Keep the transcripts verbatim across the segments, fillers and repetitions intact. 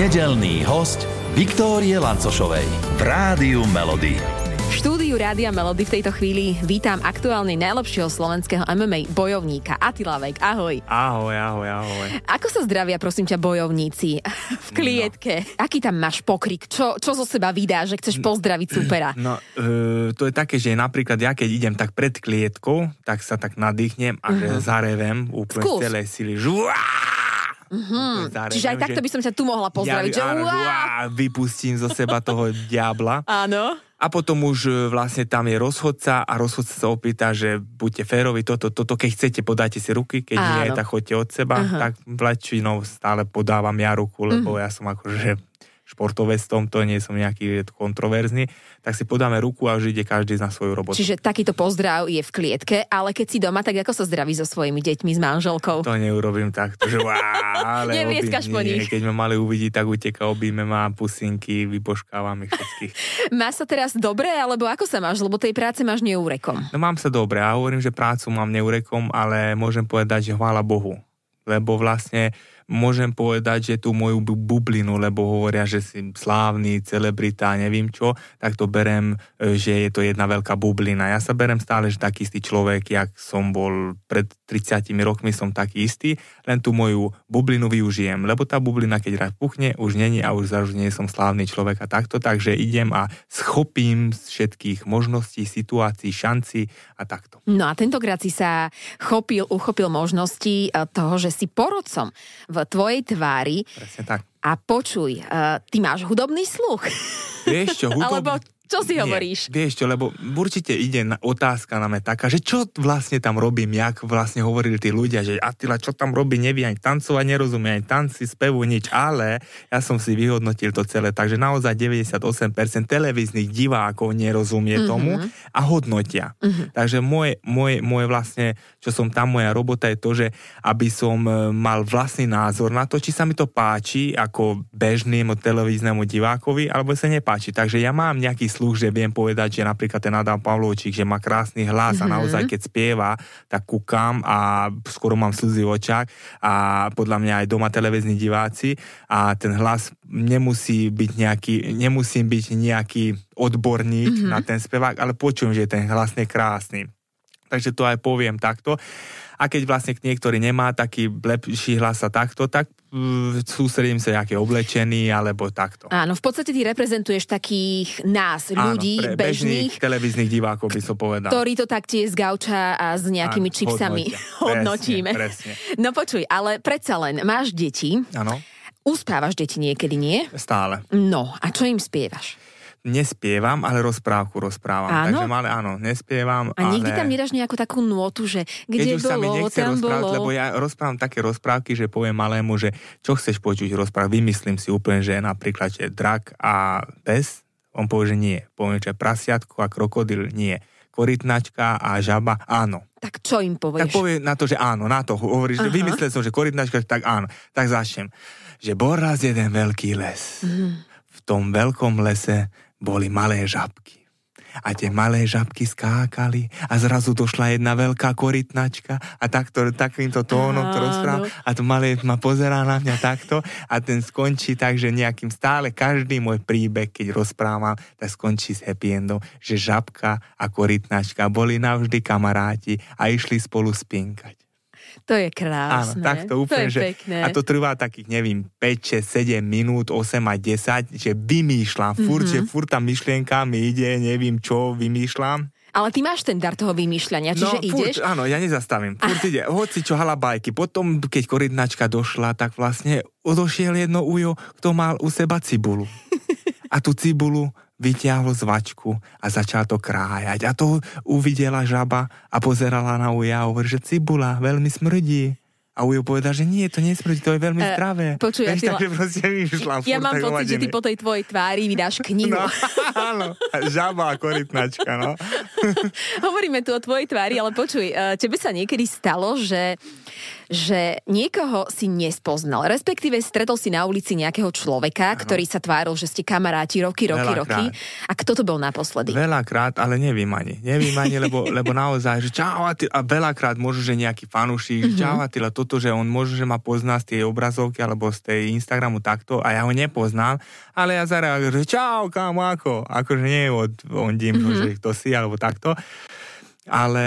Nedeľný hosť Viktórie Lancošovej v Rádiu Melody. V štúdiu Rádia Melody v tejto chvíli vítam aktuálne najlepšieho slovenského em em á bojovníka Attila Végh. Ahoj. Ahoj, ahoj, ahoj. Ako sa zdravia, prosím ťa, bojovníci v klietke? No. Aký tam máš pokrik? Čo, čo zo seba vydá, že chceš pozdraviť supera? No, uh, to je také, že napríklad ja keď idem tak pred klietkou, tak sa tak nadýchnem a uh-huh. zarevem úplne z celej sily. Žuá! Mm-hmm. Zárejme, Čiže aj takto by som sa tu mohla pozdraviť, ja, že áno, uá, vypustím zo seba toho diabla. Áno. A potom už vlastne tam je rozhodca a rozhodca sa opýta, že buďte férovi, toto, toto, keď chcete, podáte si ruky, keď áno. nie, tak choďte od seba. Uh-huh. Tak väčšinou stále podávam ja ruku, lebo uh-huh. ja som akože športovec v tomto, nie som nejaký kontroverzný, tak si podáme ruku a už ide každý na svoju robotu. Čiže takýto pozdrav je v klietke, ale keď si doma, tak ako sa zdraví so svojimi deťmi, s manželkou? To neurobím takto, že ale nevrieskaš po nich. Keď ma mali uvidí, tak uteká, objíme ma, pusinky, vypoškávam ich všetkých. Má sa teraz dobre, alebo ako sa máš? Lebo tej práce máš neurekom. No mám sa dobre, ja hovorím, že prácu mám neurekom, ale môžem povedať, že chvála Bohu. Lebo vlastne môžem povedať, že tú moju bublinu, lebo hovoria, že si slávny, celebrita, neviem čo, tak to berem, že je to jedna veľká bublina. Ja sa berem stále, že taký istý človek, jak som bol pred tridsiatimi rokmi, som taký istý, len tú moju bublinu využijem, lebo tá bublina, keď raz puchne, už není a už zároveň nie som slávny človek a takto, takže idem a schopím z všetkých možností, situácií, šanci a takto. No a tentokrát si sa chopil, uchopil možnosti toho, že si porodcom V tvojej tvári. Presne tak. A počuj, uh, ty máš hudobný sluch. Vieš čo, hudobný... Alebo čo si Nie, hovoríš? Vieš čo, lebo určite ide na, otázka na mňa taká, že čo vlastne tam robím, jak vlastne hovorili tí ľudia, že Attila, čo tam robí, nevie ani tancovať, nerozumie ani tanci, spevu, nič, ale ja som si vyhodnotil to celé, takže naozaj deväťdesiatosem percent televíznych divákov nerozumie mm-hmm. tomu a hodnotia. Mm-hmm. Takže moje, moje, moje vlastne, čo som tam, moja robota je to, že aby som mal vlastný názor na to, či sa mi to páči ako bežnému televíznemu divákovi, alebo sa nepáči. Takže ja mám nejaký sluch, že viem povedať, že napríklad ten Adam Pavlovčík, že má krásny hlas mm-hmm. a naozaj keď spieva, tak kúkam a skoro mám slzy v očiach a podľa mňa aj doma televízni diváci a ten hlas nemusí byť nejaký, nemusím byť nejaký odborník mm-hmm. na ten spevák, ale počujem, že ten hlas je krásny. Takže to aj poviem takto. A keď vlastne niektorý nemá taký lepší hlas a takto, tak sústredím sa nejaké oblečený alebo takto. Áno, v podstate ty reprezentuješ takých nás, ľudí, áno, pre, bežných, bežných televíznych divákov, by som povedal. Ktorí to tak tie z gauča a s nejakými áno, čipsami hodnotia. hodnotíme. Presne, presne. No počuj, ale predsa len, máš deti. Áno. Uspávaš deti niekedy, nie? Stále. No, a čo im spievaš? Nespievam, ale rozprávku rozprávam. Áno? Takže malé, áno, nespievam, a nikdy ale... tam nedáš nejakú takú nôtu, že kde bolo, tam bolo? Keď už sa mi nechce rozprávať, lebo ja rozprávam také rozprávky, že poviem malému, že čo chceš počuť rozpráv, vymyslím si úplne, že napríklad, že drak a pes, on povie, že nie. Poviem, že prasiatko a krokodil, nie. Korytnačka a žaba, áno. Tak čo im povieš? Tak povie na to, že áno, na to hovoríš, že vymyslel som, že korytnačka, tak áno. Tak začnem, že bol raz jeden veľký les. Mm. V tom veľkom lese boli malé žabky. A tie malé žabky skákali a zrazu došla jedna veľká korytnačka a takto, takýmto tónom to rozprávam a to malé ma pozerá na mňa takto a ten skončí tak, že nejakým stále každý môj príbeh, keď rozprávam, tak skončí s happy endom, že žabka a korytnačka boli navždy kamaráti a išli spolu spinkať. To je krásne. Áno, takto úplne, to je pekné. A to trvá takých, neviem, päť, šesť, sedem minút, osem a desať, že vymýšľam, mm-hmm. furt, že furt tá myšlienka mi ide, neviem čo, vymýšľam. Ale ty máš ten dar toho vymýšľania, čiže no, ideš... No, áno, ja nezastavím. Furt ide, hoci čo halabajky. Potom, keď korytnačka došla, tak vlastne odošiel jedno ujo, kto mal u seba cibulu. A tú cibulu vytiahlo z vačku a začal to krájať. A to uvidela žaba a pozerala na uja a hovorí, že cibula veľmi smrdí. A ujo povedal, že nie, to nesmrdí, to je veľmi uh, zdravé. Počuj, Veš, Attila, vyšla, ja mám pocit, že ty po tej tvojej tvári vydáš knihu. No, áno, žaba a korytnačka, no. Hovoríme tu o tvojej tvári, ale počuj, tebe sa niekedy stalo, že... že niekoho si nespoznal, respektíve stretol si na ulici nejakého človeka, ano. Ktorý sa tváril, že ste kamaráti roky, roky, Veľakrát. roky. A kto to bol naposledy? Veľakrát, ale neviem ani. Neviem ani, lebo, lebo naozaj, že čau Attila, a veľakrát môžu, že nejaký fanúšik, mm-hmm. čau Attila, toto, že on môže, že ma pozná z tej obrazovky alebo z tej Instagramu takto a ja ho nepoznám, ale ja zareagujem, že čau, kámo, ako? Akože nie od on dím, mm-hmm. že kto si, alebo takto. Ale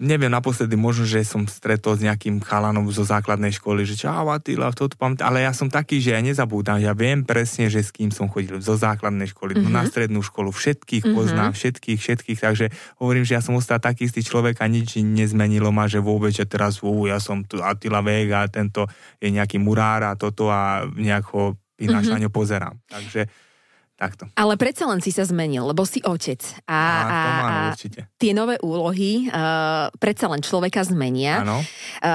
neviem, naposledy možno, že som stretol s nejakým chalanom zo základnej školy, že čau Attila, toto pamätám, ale ja som taký, že ja nezabúdam, ja viem presne, že s kým som chodil zo základnej školy, mm-hmm. na strednú školu, všetkých poznám, mm-hmm. všetkých, všetkých, takže hovorím, že ja som ostal taký istý človek a nič nezmenilo ma, že vôbec, že teraz ú, ja som tu Attila Végh a tento je nejaký murár a toto a nejako ináč mm-hmm. na ňo pozerám, takže... Takto. Ale predsa len si sa zmenil, lebo si otec. A, a, to mám, a tie nové úlohy uh, predsa len človeka zmenia. Uh,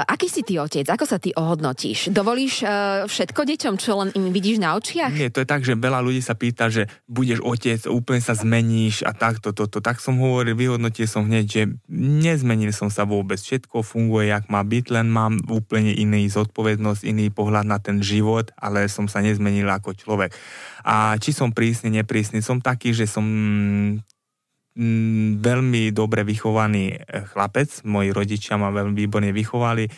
aký si ty otec? Ako sa ty ohodnotíš? Dovolíš uh, všetko deťom, čo len im vidíš na očiach? Nie, to je tak, že veľa ľudí sa pýta, že budeš otec, úplne sa zmeníš a takto, toto. Tak som hovoril, vyhodnotil som hneď, že nezmenil som sa vôbec. Všetko funguje, jak má byť, len mám úplne iný zodpovednosť, iný pohľad na ten život, ale som sa nezmenil ako človek. A či som pri prísny, neprísny. Som taký, že som mm, veľmi dobre vychovaný chlapec. Moji rodičia ma veľmi výborne vychovali, e,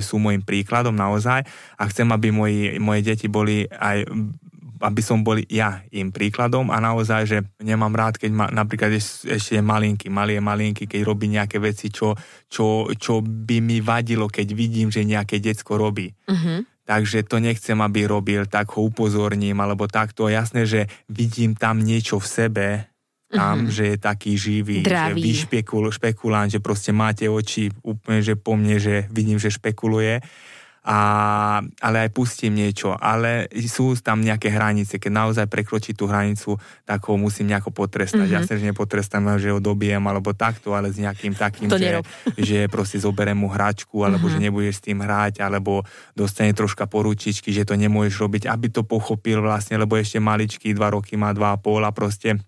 sú môjim príkladom naozaj a chcem, aby moji, moje deti boli aj, aby som bol ja im príkladom a naozaj, že nemám rád, keď ma, napríklad ešte je malinký, malý je malinký, keď robí nejaké veci, čo, čo, čo by mi vadilo, keď vidím, že nejaké decko robí. Mhm. Takže to nechcem, aby robil, tak ho upozorním, alebo takto. Jasné, že vidím tam niečo v sebe, tam, mm-hmm. že je taký živý, Dravý. Že vy špekul, špekulant, že proste máte oči úplne, že po mne, že vidím, že špekuluje, a, ale aj pustím niečo. Ale sú tam nejaké hranice, keď naozaj prekročí tú hranicu, tak ho musím nejako potrestať. Mm-hmm. Jasné, že nepotrestám, že ho dobijem, alebo takto, ale s nejakým takým, že, že proste zoberiem mu hračku, alebo mm-hmm. že nebudeš s tým hrať, alebo dostane troška poručičky, že to nemôžeš robiť, aby to pochopil vlastne, lebo ešte maličký, dva roky má dva a pol a proste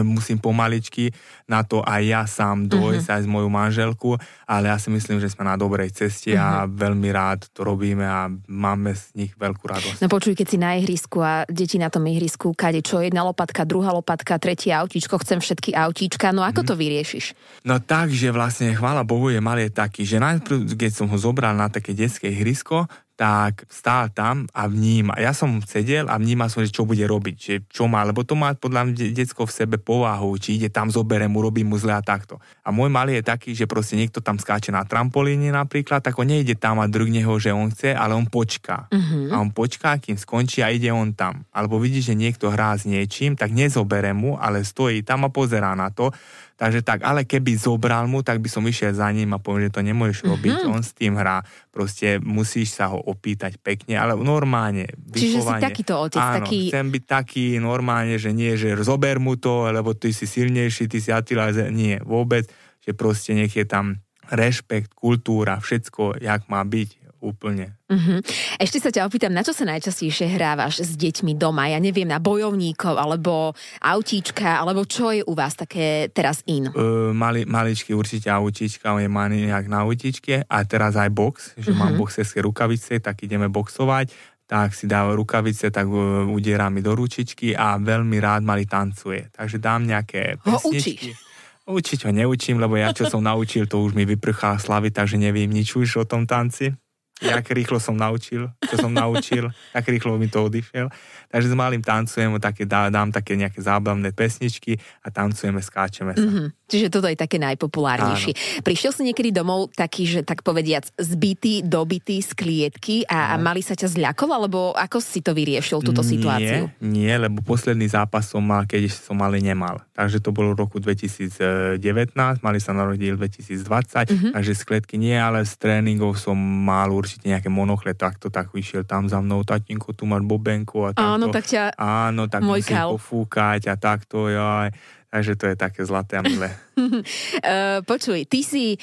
musím pomaličky na to aj ja sám dojsť uh-huh. aj s mojou manželku, ale ja si myslím, že sme na dobrej ceste uh-huh. a veľmi rád to robíme a máme z nich veľkú radosť. No počuj, keď si na ihrisku a deti na tom ihrisku, kade čo, jedna lopatka, druhá lopatka, tretie autíčko, chcem všetky autíčka, no ako uh-huh. to vyriešiš? No tak, že vlastne chvála Bohu je malý taký, že najprv, keď som ho zobral na také detské ihrisko, tak stál tam a vníma. Ja som sedel a vnímal som, že čo bude robiť, že čo má, lebo to má podľa mňa decko v sebe povahu, či ide tam, zoberem mu, robím mu zle a takto. A môj malý je taký, že proste niekto tam skáče na trampolíne napríklad, tak on nejde tam a drgne ho, že on chce, ale on počká. Uh-huh. A on počká, kým skončí a ide on tam. Alebo vidí, že niekto hrá s niečím, tak nezobere mu, ale stojí tam a pozerá na to. Takže tak, ale keby zobral mu, tak by som išiel za ním a poviem, že to nemôžeš robiť, mm-hmm. on s tým hrá, proste musíš sa ho opýtať pekne, ale normálne, vychovanie. Čiže si takýto otec, áno, taký... chcem byť taký normálne, že nie, že zober mu to, lebo ty si silnejší, ty si Attila, nie, vôbec, že proste nech je tam rešpekt, kultúra, všetko, jak má byť. Úplne. Uh-huh. Ešte sa ťa opýtam, na čo sa najčastejšie hrávaš s deťmi doma? Ja neviem, na bojovníkov, alebo autíčka, alebo čo je u vás také teraz in? Uh, mali, maličky určite autíčka, on je maniak na autíčke a teraz aj box, že uh-huh. mám boxerské rukavice, tak ideme boxovať, tak si dávam rukavice, tak uh, udierá mi do ručičky a veľmi rád mali tancuje. Takže dám nejaké pesničky. Ho učíš? Učiť ho neučím, lebo ja čo som naučil, to už mi vyprchá slavy, takže neviem nič už o tom tanci. Jak rýchlo som naučil, čo som naučil, tak rýchlo mi to odišiel. Takže s malým tancujem, také, dám také nejaké zábavné pesničky a tancujeme, skáčeme sa. Mm-hmm. Čiže toto je také najpopulárnejšie. Áno. Prišiel si niekedy domov taký, že tak povediac zbitý, dobitý z klietky a, a mali sa ťa zľakol, alebo ako si to vyriešil, túto situáciu? Nie, nie, lebo posledný zápas som mal, keď som ale nemal. Takže to bolo v roku dvetisícdevätnásť, mali sa narodil dvetisícdvadsať, mm-hmm. takže z klietky nie, ale z tréningov som mal určite nejaké monokle, tak to tak vyšiel tam za mnou, tatínko, tu máš bobenku a takto. Áno, tak ťa áno, tak musím pofúkať a takto, jaj. Takže to je také zlaté a milé. uh, počuj, ty si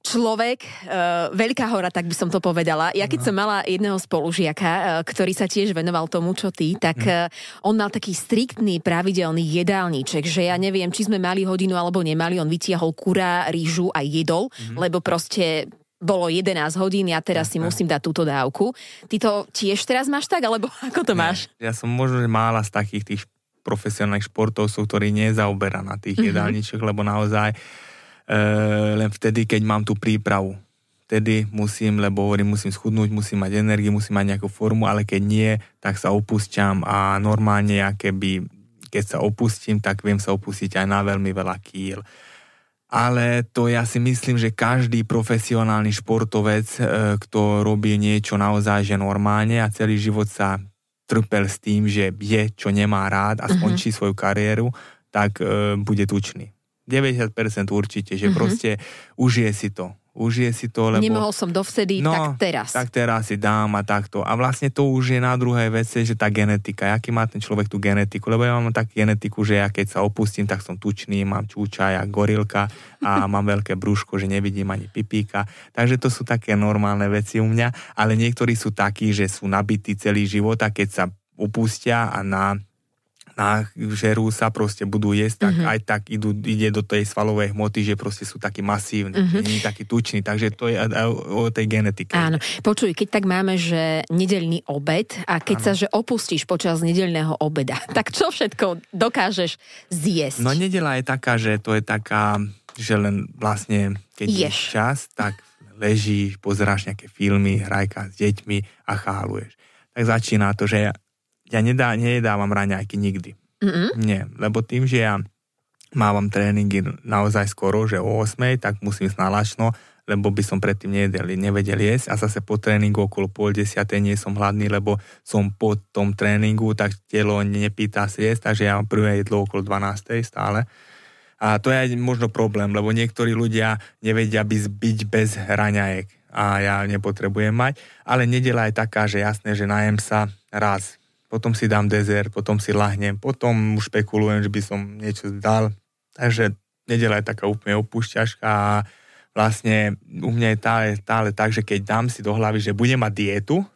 človek, uh, veľká hora, tak by som to povedala. Ja keď som mala jedného spolužiaka, uh, ktorý sa tiež venoval tomu, čo ty, tak uh, on mal taký striktný, pravidelný jedálniček, že ja neviem, či sme mali hodinu alebo nemali, on vytiahol kura, rýžu a jedol, mm-hmm. lebo proste... bolo jedenásť hodín, ja teraz ja, si ja. musím dať túto dávku. Ty to tiež teraz máš tak, alebo ako to ne, máš? Ja som možno, že mála z takých tých profesionálnych športovcov, ktorí nezaoberá na tých mm-hmm. jedálničoch, lebo naozaj e, len vtedy, keď mám tú prípravu. Vtedy musím, lebo hovorím, musím schudnúť, musím mať energiu, musím mať nejakú formu, ale keď nie, tak sa opúšťam a normálne, ja keby, keď sa opustím, tak viem sa opustiť aj na veľmi veľa kíl. Ale to ja si myslím, že každý profesionálny športovec, kto robí niečo naozaj, že normálne a celý život sa trpel s tým, že je, čo nemá rád a skončí uh-huh. svoju kariéru, tak e, bude tučný. deväťdesiat percent určite, že uh-huh. proste užije si to. Užije si to, lebo... Nemohol som dovtedy, no, tak teraz. tak teraz si dám a takto. A vlastne to už je na druhej veci, že tá genetika, aký má ten človek tú genetiku, lebo ja mám tak genetiku, že ja keď sa opustím, tak som tučný, mám čúča, ja gorilka a mám veľké brúško, že nevidím ani pipíka. Takže to sú také normálne veci u mňa, ale niektorí sú takí, že sú nabití celý život a keď sa opustia a na... na žeru sa proste budú jesť, tak mm-hmm. aj tak idú, ide do tej svalovej hmoty, že proste sú takí masívni, mm-hmm. nie takí tuční, takže to je o tej genetike. Áno, počuj, keď tak máme, že nedeľný obed a keď Áno. sa, že opustíš počas nedeľného obeda, tak čo všetko dokážeš zjesť? No nedeľa je taká, že to je taká, že len vlastne, keď ješ čas, tak ležíš, pozeráš nejaké filmy, hrajka s deťmi a cháluješ. Tak začína to, že ja Ja nedá, nedávam raňajky nikdy. Mm-hmm. Nie, lebo tým, že ja mávam tréningy naozaj skoro, že o osem, tak musím ísť na lačno, lebo by som predtým nejedel, nevedel jesť a zase po tréningu okolo pol desiatej nie som hladný, lebo som po tom tréningu, tak telo nepýta si jesť, takže ja mám prvé jedlo okolo dvanástej stále. A to je možno problém, lebo niektorí ľudia nevedia byť bez raňajek a ja nepotrebujem mať, ale nedeľa je taká, že jasné, že najem sa raz, potom si dám dezert, potom si lahnem, potom už špekulujem, že by som niečo dal. Takže nedeľa je taká úplne opúšťaška a vlastne u mňa je tá, tále tak, že keď dám si do hlavy, že budem mať dietu,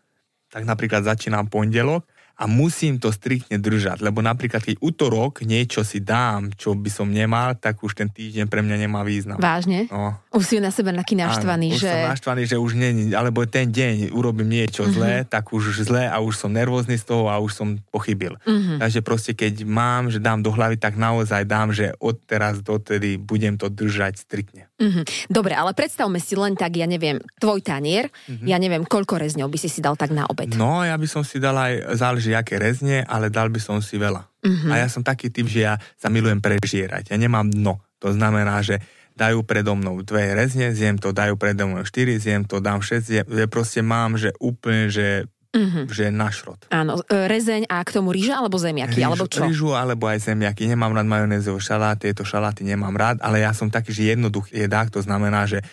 tak napríklad začínam pondelok a musím to striktne držať, lebo napríklad keď utorok niečo si dám, čo by som nemal, tak už ten týždeň pre mňa nemá význam. Vážne? No. Už si na sebe taký naštvaný, že... Už som naštvaný, že už nie, alebo ten deň urobím niečo uh-huh. zlé, tak už zlé a už som nervózny z toho a už som pochybil. Uh-huh. Takže proste keď mám, že dám do hlavy, tak naozaj dám, že od teraz dotedy budem to držať striktne. Uh-huh. Dobre, ale predstavme si len tak, ja neviem, tvoj tanier, uh-huh. ja neviem, koľko rezňov by si si dal tak na obed. No, ja by som si dal aj záleží jaké rezne, ale dal by som si veľa. Uh-huh. A ja som taký typ, že ja sa milujem prežierať. Ja nemám dno. To znamená, že dajú predo mnou dve rezne, zjem to, dajú predo mnou štyri, zjem to, dám šesť, zjem, že proste mám, že úplne, že, uh-huh. že na šrot. Áno, rezeň a k tomu ryža alebo zemiaky, Ríž, alebo čo? Ryžu alebo aj zemiaky. Nemám rád majonézové šaláty, tieto šaláty nemám rád, ale ja som taký, že jednoduchý jedák, to znamená, že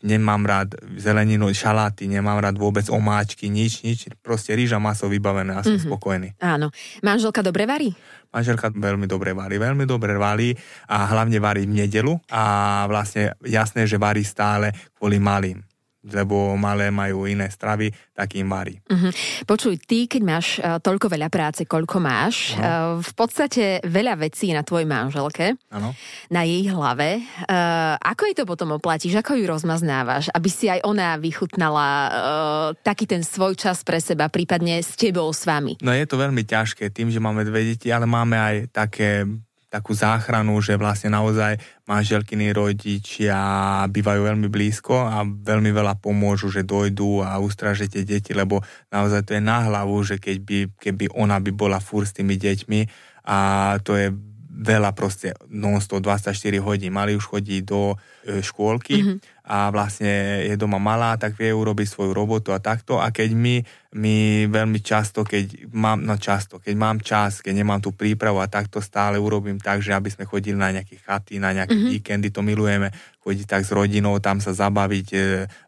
nemám rád zeleninu, šaláty, nemám rád vôbec omáčky, nič, nič. Proste rýža, maso vybavené a som mm-hmm. spokojný. Áno. Manželka dobre varí? Manželka veľmi dobre varí, veľmi dobre varí a hlavne varí v nedeľu a vlastne jasné, že varí stále kvôli malým, lebo malé majú iné stravy, tak im varí. Mm-hmm. Počuj, ty, keď máš uh, toľko veľa práce, koľko máš, uh, v podstate veľa vecí na tvojej manželke, ano. Na jej hlave. Uh, ako jej to potom oplatíš? Ako ju rozmaznávaš? Aby si aj ona vychutnala uh, taký ten svoj čas pre seba, prípadne s tebou, s vami. No je to veľmi ťažké, tým, že máme dve deti, ale máme aj také... takú záchranu, že vlastne naozaj manželkyní rodičia bývajú veľmi blízko a veľmi veľa pomôžu, že dojdú a ustrážia tie deti, lebo naozaj to je na hlavu, že keď by, keby ona by bola furt s tými deťmi a to je veľa proste non-stop dvadsaťštyri hodín. Mali už chodí do škôlky mm-hmm. a vlastne je doma malá, tak vie urobiť svoju robotu a takto. A keď my, my veľmi často, keď mám, no často, keď mám čas, keď nemám tú prípravu a takto stále urobím tak, že aby sme chodili na nejaké chaty, na nejaké mm-hmm. víkendy, to milujeme, chodiť tak s rodinou, tam sa zabaviť,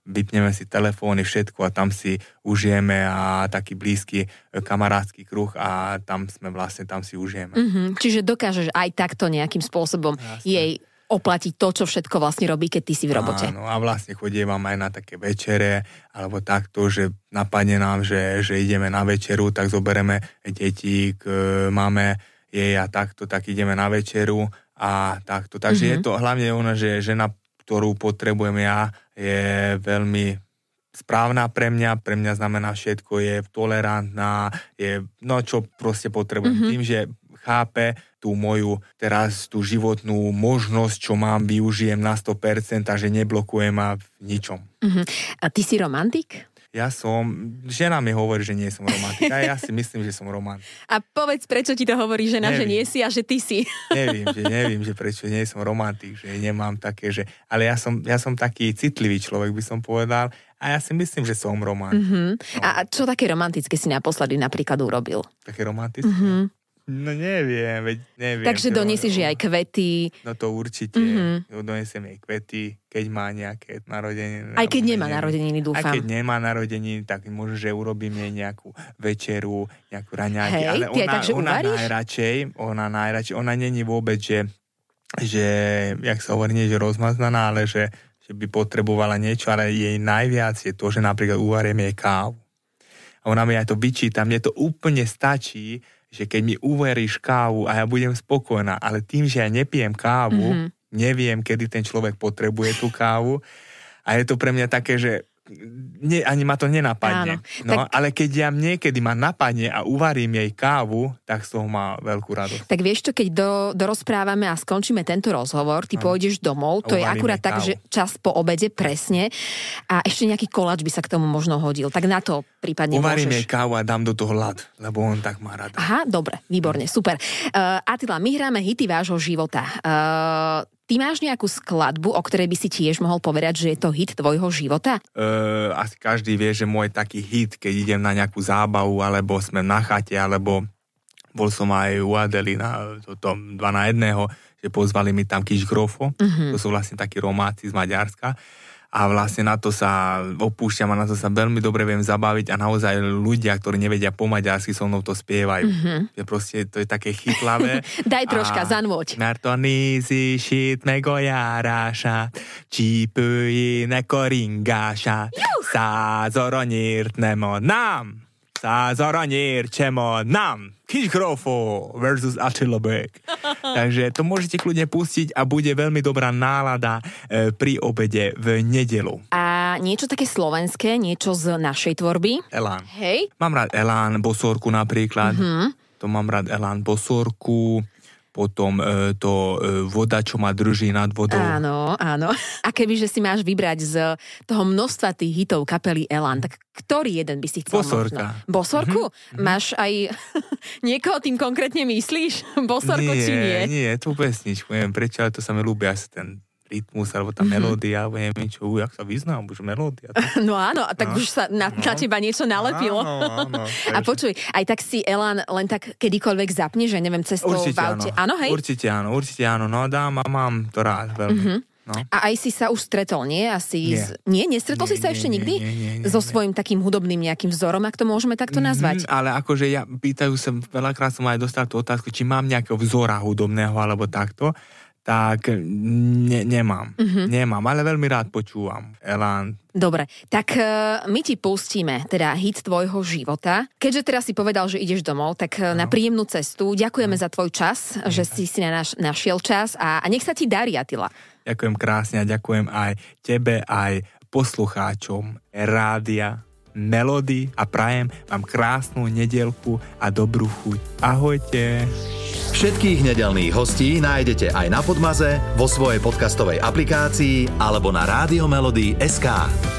vypneme si telefóny, všetko a tam si užijeme a taký blízky kamarátsky kruh a tam sme vlastne, tam si užijeme. Mm-hmm. Čiže dokážeš aj takto nejakým spôsobom Jasne. Jej oplatiť to, čo všetko vlastne robí, keď ty si v robote. Áno, a vlastne chodievam aj na také večere, alebo takto, že napadne nám, že, že ideme na večeru, tak zobereme deti k mame, jej a takto, tak ideme na večeru a takto. Takže mm-hmm. je to hlavne ona, že žena, ktorú potrebujem ja, je veľmi správna pre mňa. Pre mňa znamená všetko, je tolerantná, je no čo proste potrebujem. Mm-hmm. Tým, že chápe tú moju teraz tú životnú možnosť, čo mám, využijem na sto percent a že neblokujem ma v ničom. Mm-hmm. A ty si romantik? Ja som, žena mi hovorí, že nie som romantik. A ja si myslím, že som romantik. A povedz, prečo ti to hovorí žena, nevím. Že nie si a že ty si. Neviem, že neviem, že prečo nie som romantik, že nemám také, že... Ale ja som, ja som taký citlivý človek, by som povedal. A ja si myslím, že som romantik. Mm-hmm. No. A čo také romantické si naposledy napríklad urobil? Také romantické? Mm-hmm. No neviem, veď neviem. Takže donesieš aj kvety. No to určite. Mm-hmm. Donesiem aj kvety, keď má nejaké narodeniny. Aj keď nemá narodeniny, dúfam. Aj keď nemá narodeniny, tak možno, že urobím jej nejakú večeru, nejakú raňajky. Hej, ale ty ona, aj takže ona najradšej, ona najradšej, ona není vôbec, že, že jak sa hovorí, nie, že rozmaznaná, ale že, že by potrebovala niečo, ale jej najviac je to, že napríklad uvarím jej kávu. A ona mi aj to vyčíta, mne to úplne stačí, že keď mi uveríš kávu a ja budem spokojná, ale tým, že ja nepijem kávu, mm-hmm. neviem, kedy ten človek potrebuje tú kávu a je to pre mňa také, že nie, ani ma to nenapadne. Áno, no, tak... Ale keď ja niekedy ma napadne a uvarím jej kávu, tak z toho má veľkú radosť. Tak vieš čo, keď do, dorozprávame a skončíme tento rozhovor, ty Áno. pôjdeš domov, to je akurát tak, kávu. Že čas po obede, presne, a ešte nejaký koláč by sa k tomu možno hodil, tak na to prípadne uvarím môžeš. Uvarím jej kávu a dám do toho ľad, lebo on tak má rada. Aha, dobre, výborne, super. Uh, Attila, my hráme hity vášho života. Uh, Ty máš nejakú skladbu, o ktorej by si tiež mohol povedať, že je to hit tvojho života? Uh, asi každý vie, že môj taký hit, keď idem na nejakú zábavu, alebo sme na chate, alebo bol som aj u Adely na toto dva na jedného, že pozvali mi tam Kisgrófo, uh-huh. to sú vlastne takí Romáci z Maďarska. A vlastne na to sa opúšťam a na to sa veľmi dobre viem zabaviť a naozaj ľudia, ktorí nevedia po maďarsky, so mnou to spievajú. Mm-hmm. Je proste, to je také chytlavé. Daj a... troška, zanvoď. Nartonízi šit megojáráša, čípuji nekoringáša, százoronért nemonám, százoronért čemonám. Kisgrófo versus Attila Végh. Takže to môžete kľudne pustiť a bude veľmi dobrá nálada pri obede v nedelu. A niečo také slovenské, niečo z našej tvorby? Elán. Hej. Mám rád Elán, Bosorku napríklad. Uh-huh. To mám rád Elán, Bosorku, potom e, to e, voda, čo ma drží nad vodou. Áno, áno. A kebyže si máš vybrať z toho množstva tých hitov kapely Elán, tak ktorý jeden by si chcel? Bosorka. Možno? Bosorku? Mm-hmm. Máš aj niekoho tým konkrétne myslíš? Bosorko nie, či nie? Nie, tú pesničku, neviem prečo, ale to sa mi ľúbi asi ten rytmus, alebo tá mm-hmm. melódia, alebo neviem čo, jak sa vyznám, už melódia. To... No áno, a tak no. už sa na, na teba niečo nalepilo. Áno, áno, a počuj, aj tak si Elán len tak kedykoľvek zapne, že neviem, cestou určite v aute. Áno, hej? Určite áno, určite áno, no dám a mám to rád veľmi. Mm-hmm. No. A aj si sa už stretol, nie? Asi nie. Z... nie? Nestretol nie, si sa nie, ešte nikdy? Nie, nie, nie, nie, so svojím takým hudobným nejakým vzorom, ak to môžeme takto nazvať? Mm, ale akože ja pýtajú sa, veľakrát som aj dostal tú otázku, či mám nejakého vzora hudobného alebo takto. Tak ne, nemám, uh-huh. nemám, ale veľmi rád počúvam Elán. Dobre, tak uh, my ti pustíme teda hit tvojho života. Keďže teraz si povedal, že ideš domov, tak uh, no. na príjemnú cestu. Ďakujeme no. za tvoj čas, no. že si si na naš, našiel čas a, a nech sa ti darí, Attila. Ďakujem krásne a ďakujem aj tebe, aj poslucháčom Rádia Melody a prajem vám krásnu nedeľku a dobrú chuť. Ahojte. Všetkých nedeľných hostí nájdete aj na Podmaze, vo svojej podcastovej aplikácii alebo na rádio melody bodka es ká.